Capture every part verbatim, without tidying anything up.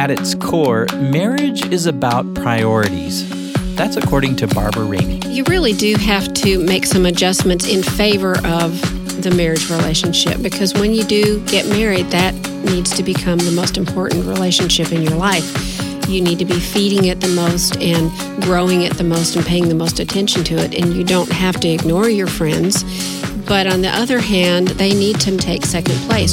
At its core, marriage is about priorities. That's according to Barbara Rainey. You really do have to make some adjustments in favor of the marriage relationship, because when you do get married, that needs to become the most important relationship in your life. You need to be feeding it the most and growing it the most and paying the most attention to it, and you don't have to ignore your friends. But on the other hand, they need to take second place.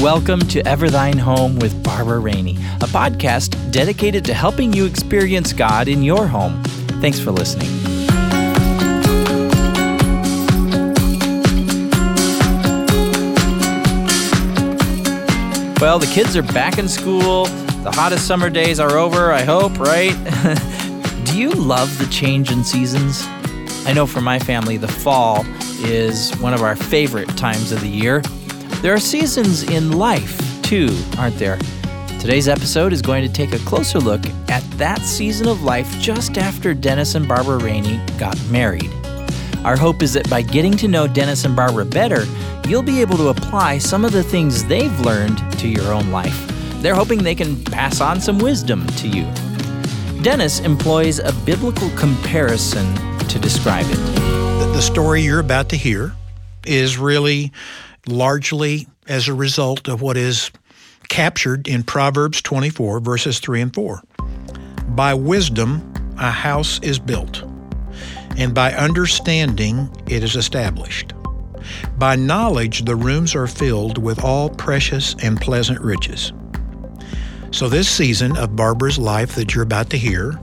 Welcome to Ever Thine Home with Barbara Rainey, a podcast dedicated to helping you experience God in your home. Thanks for listening. Well, the kids are back in school. The hottest summer days are over, I hope, right? Do you love the change in seasons? I know for my family, the fall is one of our favorite times of the year. There are seasons in life, too, aren't there? Today's episode is going to take a closer look at that season of life just after Dennis and Barbara Rainey got married. Our hope is that by getting to know Dennis and Barbara better, you'll be able to apply some of the things they've learned to your own life. They're hoping they can pass on some wisdom to you. Dennis employs a biblical comparison to describe it. The story you're about to hear is really largely as a result of what is captured in Proverbs twenty-four, verses three and four. By wisdom, a house is built, and by understanding, it is established. By knowledge, the rooms are filled with all precious and pleasant riches. So this season of Barbara's life that you're about to hear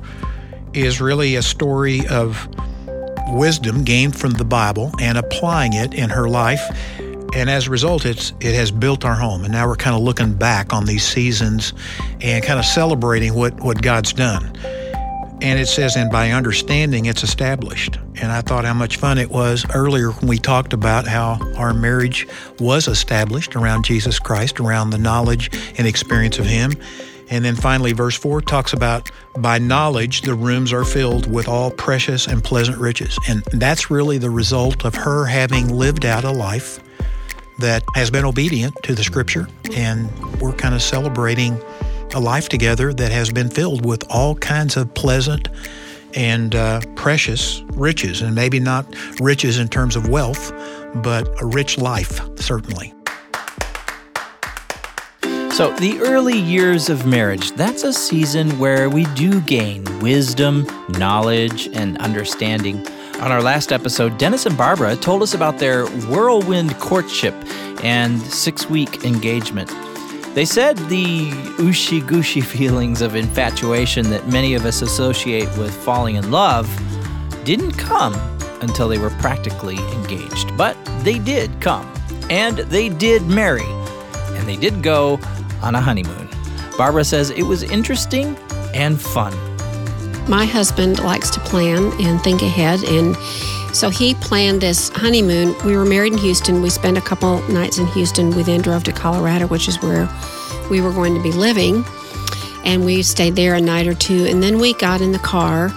is really a story of wisdom gained from the Bible and applying it in her life. And as a result, it's, it has built our home. And now we're kind of looking back on these seasons and kind of celebrating what, what God's done. And it says, and by understanding, it's established. And I thought how much fun it was earlier when we talked about how our marriage was established around Jesus Christ, around the knowledge and experience of Him. And then finally, verse four talks about, by knowledge, the rooms are filled with all precious and pleasant riches. And that's really the result of her having lived out a life that has been obedient to the Scripture, and we're kind of celebrating a life together that has been filled with all kinds of pleasant and uh, precious riches, and maybe not riches in terms of wealth, but a rich life, certainly. So the early years of marriage, that's a season where we do gain wisdom, knowledge, and understanding. On our last episode, Dennis and Barbara told us about their whirlwind courtship and six-week engagement. They said the ooshy-gooshy feelings of infatuation that many of us associate with falling in love didn't come until they were practically engaged. But they did come, and they did marry, and they did go on a honeymoon. Barbara says it was interesting and fun. My husband likes to plan and think ahead, and so he planned this honeymoon. We were married in Houston. We spent a couple nights in Houston. We then drove to Colorado, which is where we were going to be living, and we stayed there a night or two, and then we got in the car,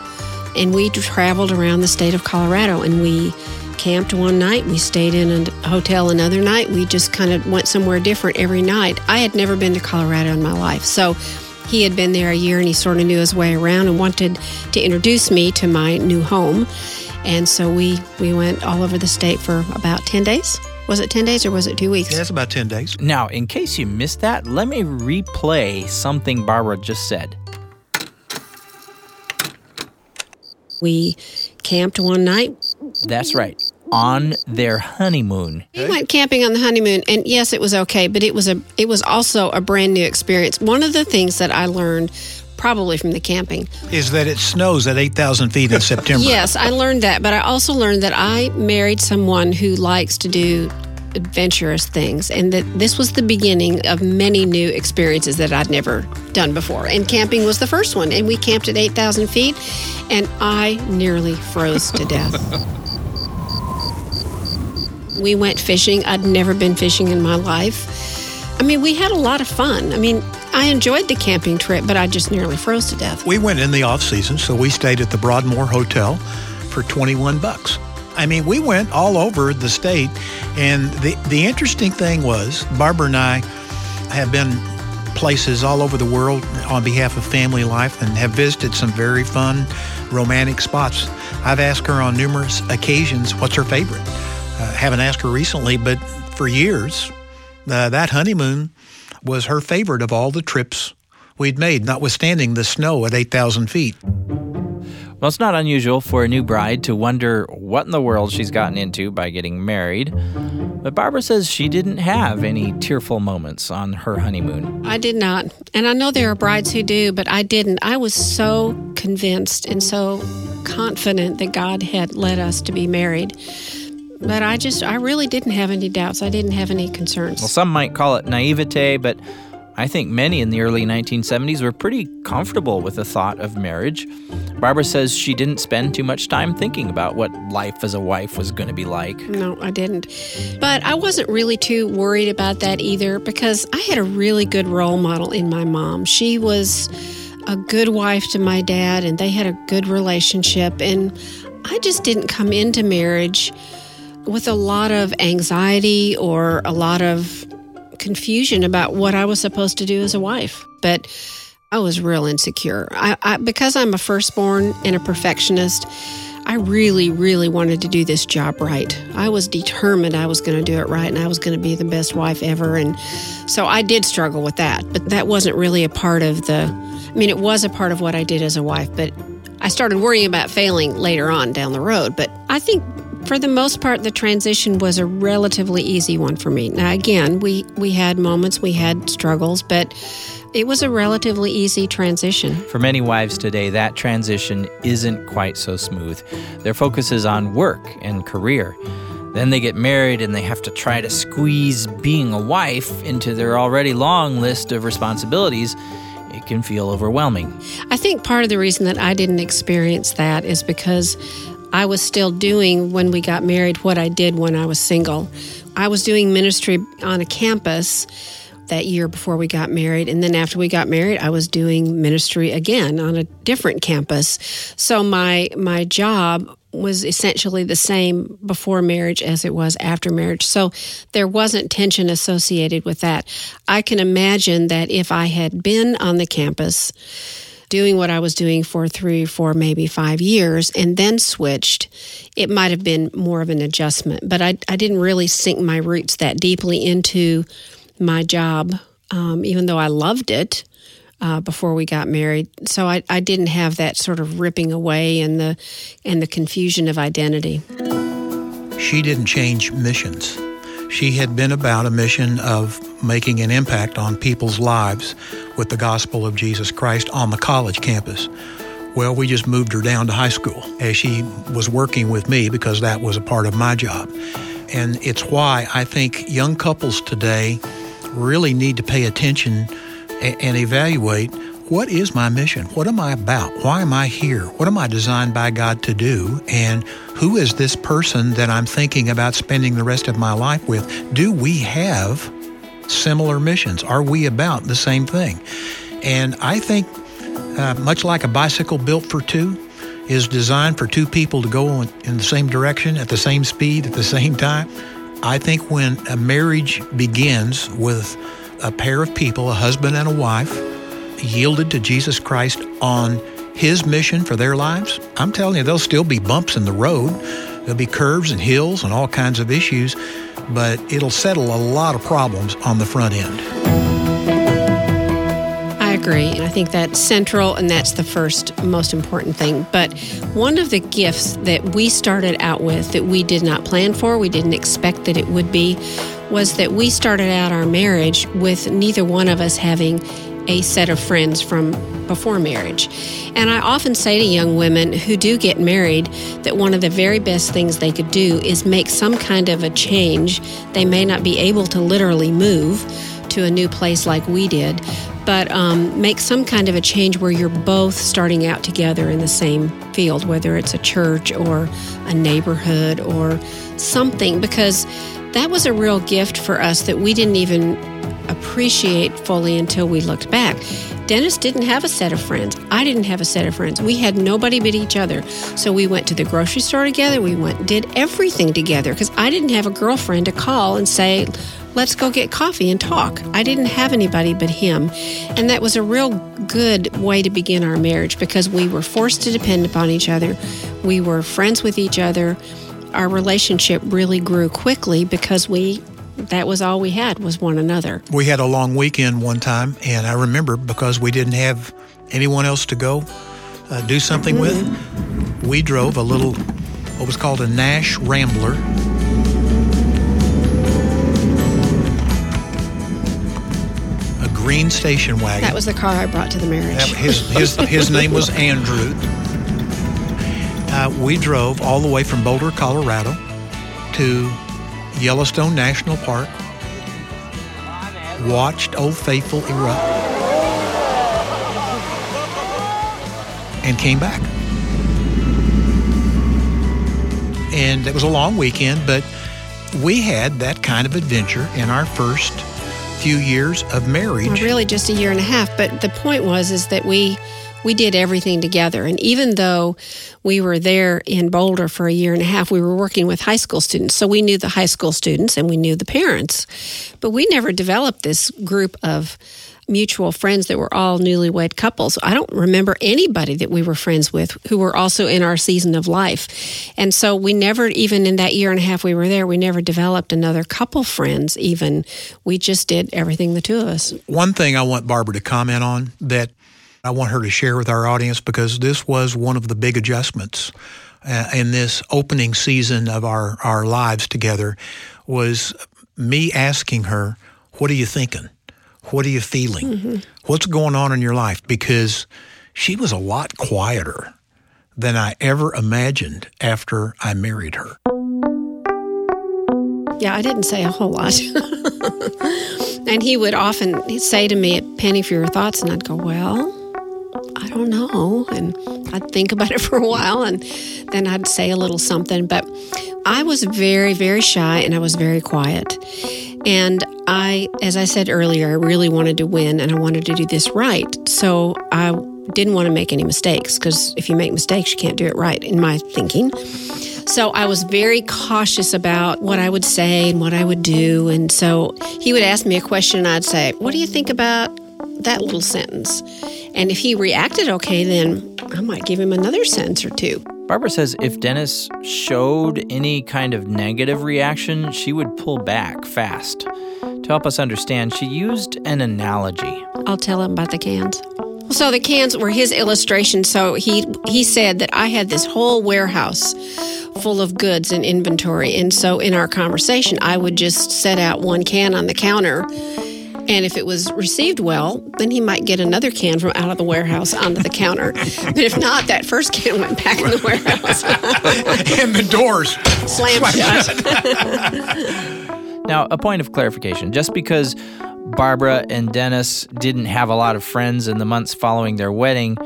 and we traveled around the state of Colorado, and we camped one night. We stayed in a hotel another night. We just kind of went somewhere different every night. I had never been to Colorado in my life, so he had been there a year, and he sort of knew his way around and wanted to introduce me to my new home. And so we, we went all over the state for about ten days. Was it ten days or was it two weeks? Yeah, it's about ten days. Now, in case you missed that, let me replay something Barbara just said. We camped one night. That's right. On their honeymoon. We went camping on the honeymoon, and yes, it was okay, but it was a it was also a brand new experience. One of the things that I learned, probably from the camping, is that it snows at eight thousand feet in September. Yes, I learned that, but I also learned that I married someone who likes to do adventurous things, and that this was the beginning of many new experiences that I'd never done before. And camping was the first one, and we camped at eight thousand feet, and I nearly froze to death. We went fishing. I'd never been fishing in my life. I mean, we had a lot of fun. I mean, I enjoyed the camping trip, but I just nearly froze to death. We went in the off-season, so we stayed at the Broadmoor Hotel for twenty-one bucks. I mean, we went all over the state, and the, the interesting thing was, Barbara and I have been places all over the world on behalf of Family Life and have visited some very fun, romantic spots. I've asked her on numerous occasions what's her favorite. Uh, haven't asked her recently, but for years, uh, that honeymoon was her favorite of all the trips we'd made, notwithstanding the snow at eight thousand feet. Well, it's not unusual for a new bride to wonder what in the world she's gotten into by getting married. But Barbara says she didn't have any tearful moments on her honeymoon. I did not. And I know there are brides who do, but I didn't. I was so convinced and so confident that God had led us to be married. But I just, I really didn't have any doubts. I didn't have any concerns. Well, some might call it naivete, but I think many in the early nineteen seventies were pretty comfortable with the thought of marriage. Barbara says she didn't spend too much time thinking about what life as a wife was going to be like. No, I didn't. But I wasn't really too worried about that either because I had a really good role model in my mom. She was a good wife to my dad, and they had a good relationship. And I just didn't come into marriage with a lot of anxiety or a lot of confusion about what I was supposed to do as a wife, but I was real insecure. I, I, because I'm a firstborn and a perfectionist, I really, really wanted to do this job right. I was determined I was going to do it right, and I was going to be the best wife ever, and so I did struggle with that, but that wasn't really a part of the, I mean, it was a part of what I did as a wife, but I started worrying about failing later on down the road, but I think for the most part, the transition was a relatively easy one for me. Now, again, we, we had moments, we had struggles, but it was a relatively easy transition. For many wives today, that transition isn't quite so smooth. Their focus is on work and career. Then they get married and they have to try to squeeze being a wife into their already long list of responsibilities. It can feel overwhelming. I think part of the reason that I didn't experience that is because I was still doing, when we got married, what I did when I was single. I was doing ministry on a campus that year before we got married, and then after we got married, I was doing ministry again on a different campus. So my my job was essentially the same before marriage as it was after marriage. So there wasn't tension associated with that. I can imagine that if I had been on the campus doing what I was doing for three, four, maybe five years, and then switched, it might have been more of an adjustment. But I, I didn't really sink my roots that deeply into my job, um, even though I loved it uh, before we got married. So I, I didn't have that sort of ripping away and the, and the confusion of identity. She didn't change missions. She had been about a mission of making an impact on people's lives with the gospel of Jesus Christ on the college campus. Well, we just moved her down to high school as she was working with me because that was a part of my job. And it's why I think young couples today really need to pay attention and evaluate, what is my mission? What am I about? Why am I here? What am I designed by God to do? And who is this person that I'm thinking about spending the rest of my life with? Do we have similar missions? Are we about the same thing? And I think uh, much like a bicycle built for two is designed for two people to go in the same direction at the same speed at the same time, I think when a marriage begins with a pair of people, a husband and a wife, yielded to Jesus Christ on his mission for their lives, I'm telling you, there'll still be bumps in the road. There'll be curves and hills and all kinds of issues, but it'll settle a lot of problems on the front end. I agree, and I think that's central, and that's the first most important thing. But one of the gifts that we started out with that we did not plan for, we didn't expect that it would be, was that we started out our marriage with neither one of us having a set of friends from before marriage. And I often say to young women who do get married that one of the very best things they could do is make some kind of a change. They may not be able to literally move to a new place like we did, but um, make some kind of a change where you're both starting out together in the same field, whether it's a church or a neighborhood or something, because that was a real gift for us that we didn't even appreciate fully until we looked back. Dennis didn't have a set of friends. I didn't have a set of friends. We had nobody but each other. So we went to the grocery store together. We went, did everything together because I didn't have a girlfriend to call and say, let's go get coffee and talk. I didn't have anybody but him. And that was a real good way to begin our marriage because we were forced to depend upon each other. We were friends with each other. Our relationship really grew quickly because we that was all we had was one another. We had a long weekend one time, and I remember because we didn't have anyone else to go uh, do something mm-hmm. with, we drove a little, what was called a Nash Rambler. A green station wagon. That was the car I brought to the marriage. That, his, his, his name was Andrew. Uh, we drove all the way from Boulder, Colorado to Yellowstone National Park, watched Old Faithful erupt, and came back. And it was a long weekend, but we had that kind of adventure in our first few years of marriage. Well, really just a year and a half, but the point was is that we... We did everything together, and even though we were there in Boulder for a year and a half, we were working with high school students, so we knew the high school students and we knew the parents, but we never developed this group of mutual friends that were all newlywed couples. I don't remember anybody that we were friends with who were also in our season of life, and so we never, even in that year and a half we were there, we never developed another couple friends even. We just did everything, the two of us. One thing I want Barbara to comment on that I want her to share with our audience, because this was one of the big adjustments uh, in this opening season of our, our lives together, was me asking her, what are you thinking? What are you feeling? Mm-hmm. What's going on in your life? Because she was a lot quieter than I ever imagined after I married her. Yeah, I didn't say a whole lot. And he would often say to me, Penny, for your thoughts, and I'd go, well... I don't know, and I'd think about it for a while, and then I'd say a little something, but I was very, very shy, and I was very quiet, and I, as I said earlier, I really wanted to win, and I wanted to do this right, so I didn't want to make any mistakes, because if you make mistakes, you can't do it right, in my thinking. So I was very cautious about what I would say and what I would do, and so he would ask me a question, and I'd say, what do you think about that little sentence? And if he reacted okay, then I might give him another sentence or two. Barbara says if Dennis showed any kind of negative reaction, she would pull back fast. To help us understand, she used an analogy. I'll tell him about the cans. So the cans were his illustration. So he he said that I had this whole warehouse full of goods and inventory. And so in our conversation, I would just set out one can on the counter. And if it was received well, then he might get another can from out of the warehouse onto the counter. But if not, that first can went back in the warehouse. And the doors slammed shut. Now, a point of clarification. Just because Barbara and Dennis didn't have a lot of friends in the months following their wedding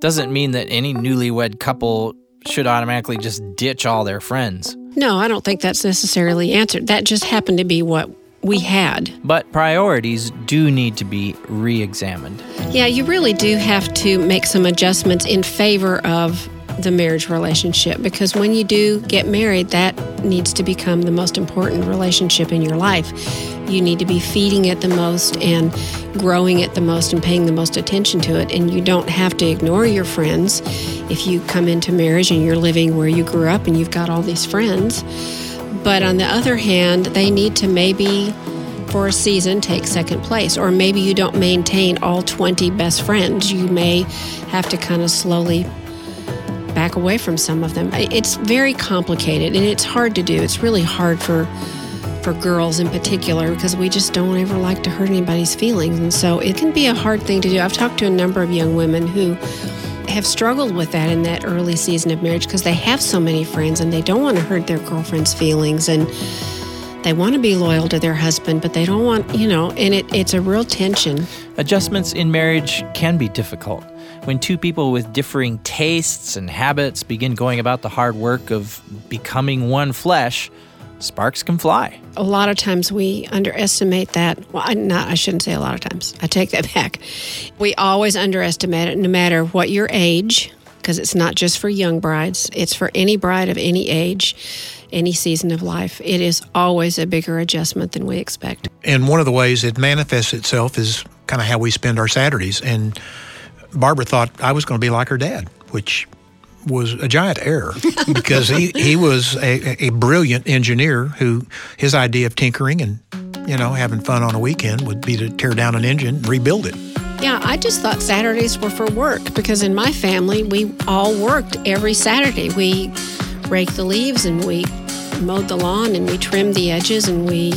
doesn't mean that any newlywed couple should automatically just ditch all their friends. No, I don't think that's necessarily answered. That just happened to be what we had. But priorities do need to be re-examined. Yeah, you really do have to make some adjustments in favor of the marriage relationship, because when you do get married, that needs to become the most important relationship in your life. You need to be feeding it the most and growing it the most and paying the most attention to it, and you don't have to ignore your friends if you come into marriage and you're living where you grew up and you've got all these friends. But on the other hand, they need to maybe, for a season, take second place. Or maybe you don't maintain all twenty best friends. You may have to kind of slowly back away from some of them. It's very complicated, and it's hard to do. It's really hard for, for girls in particular, because we just don't ever like to hurt anybody's feelings. And so it can be a hard thing to do. I've talked to a number of young women who have struggled with that in that early season of marriage, because they have so many friends and they don't want to hurt their girlfriend's feelings, and they want to be loyal to their husband, but they don't want, you know, and it, it's a real tension. Adjustments in marriage can be difficult. When two people with differing tastes and habits begin going about the hard work of becoming one flesh, sparks can fly. A lot of times we underestimate that. Well, I, not, I shouldn't say a lot of times. I take that back. We always underestimate it, no matter what your age, because it's not just for young brides. It's for any bride of any age. any season of life. It is always a bigger adjustment than we expect. And one of the ways it manifests itself is kind of how we spend our Saturdays. And Barbara thought I was going to be like her dad, which was a giant error because he, he was a, a brilliant engineer who his idea of tinkering and, you know, having fun on a weekend would be to tear down an engine and rebuild it. Yeah, I just thought Saturdays were for work because in my family, we all worked every Saturday. We raked the leaves and we mowed the lawn and we trimmed the edges and we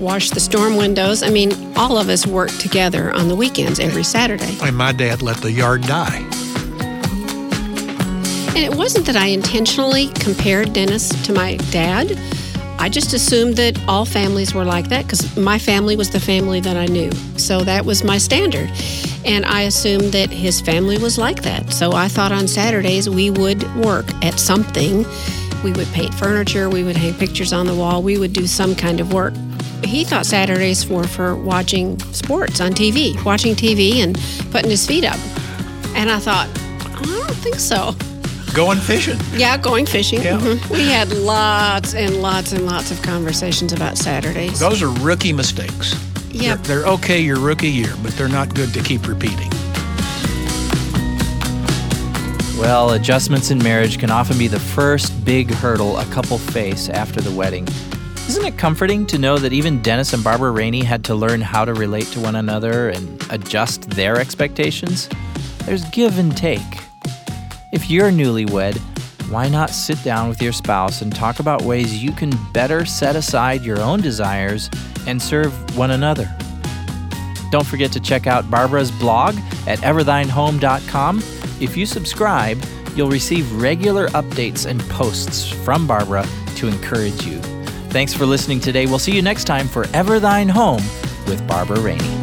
washed the storm windows. I mean, all of us worked together on the weekends every Saturday. And my dad let the yard die. And it wasn't that I intentionally compared Dennis to my dad. I just assumed that all families were like that because my family was the family that I knew. So that was my standard. And I assumed that his family was like that. So I thought on Saturdays we would work at something. We would paint furniture, we would hang pictures on the wall, we would do some kind of work. He thought Saturdays were for watching sports on T V, watching T V and putting his feet up. And I thought, I don't think so. Going fishing. Yeah, going fishing. Yeah. Mm-hmm. We had lots and lots and lots of conversations about Saturdays. Those are rookie mistakes. Yeah. They're, they're okay your rookie year, but they're not good to keep repeating. Well, adjustments in marriage can often be the first big hurdle a couple face after the wedding. Isn't it comforting to know that even Dennis and Barbara Rainey had to learn how to relate to one another and adjust their expectations? There's give and take. If you're newlywed, why not sit down with your spouse and talk about ways you can better set aside your own desires and serve one another? Don't forget to check out Barbara's blog at ever thine home dot com. If you subscribe, you'll receive regular updates and posts from Barbara to encourage you. Thanks for listening today. We'll see you next time for Ever Thine Home with Barbara Rainey.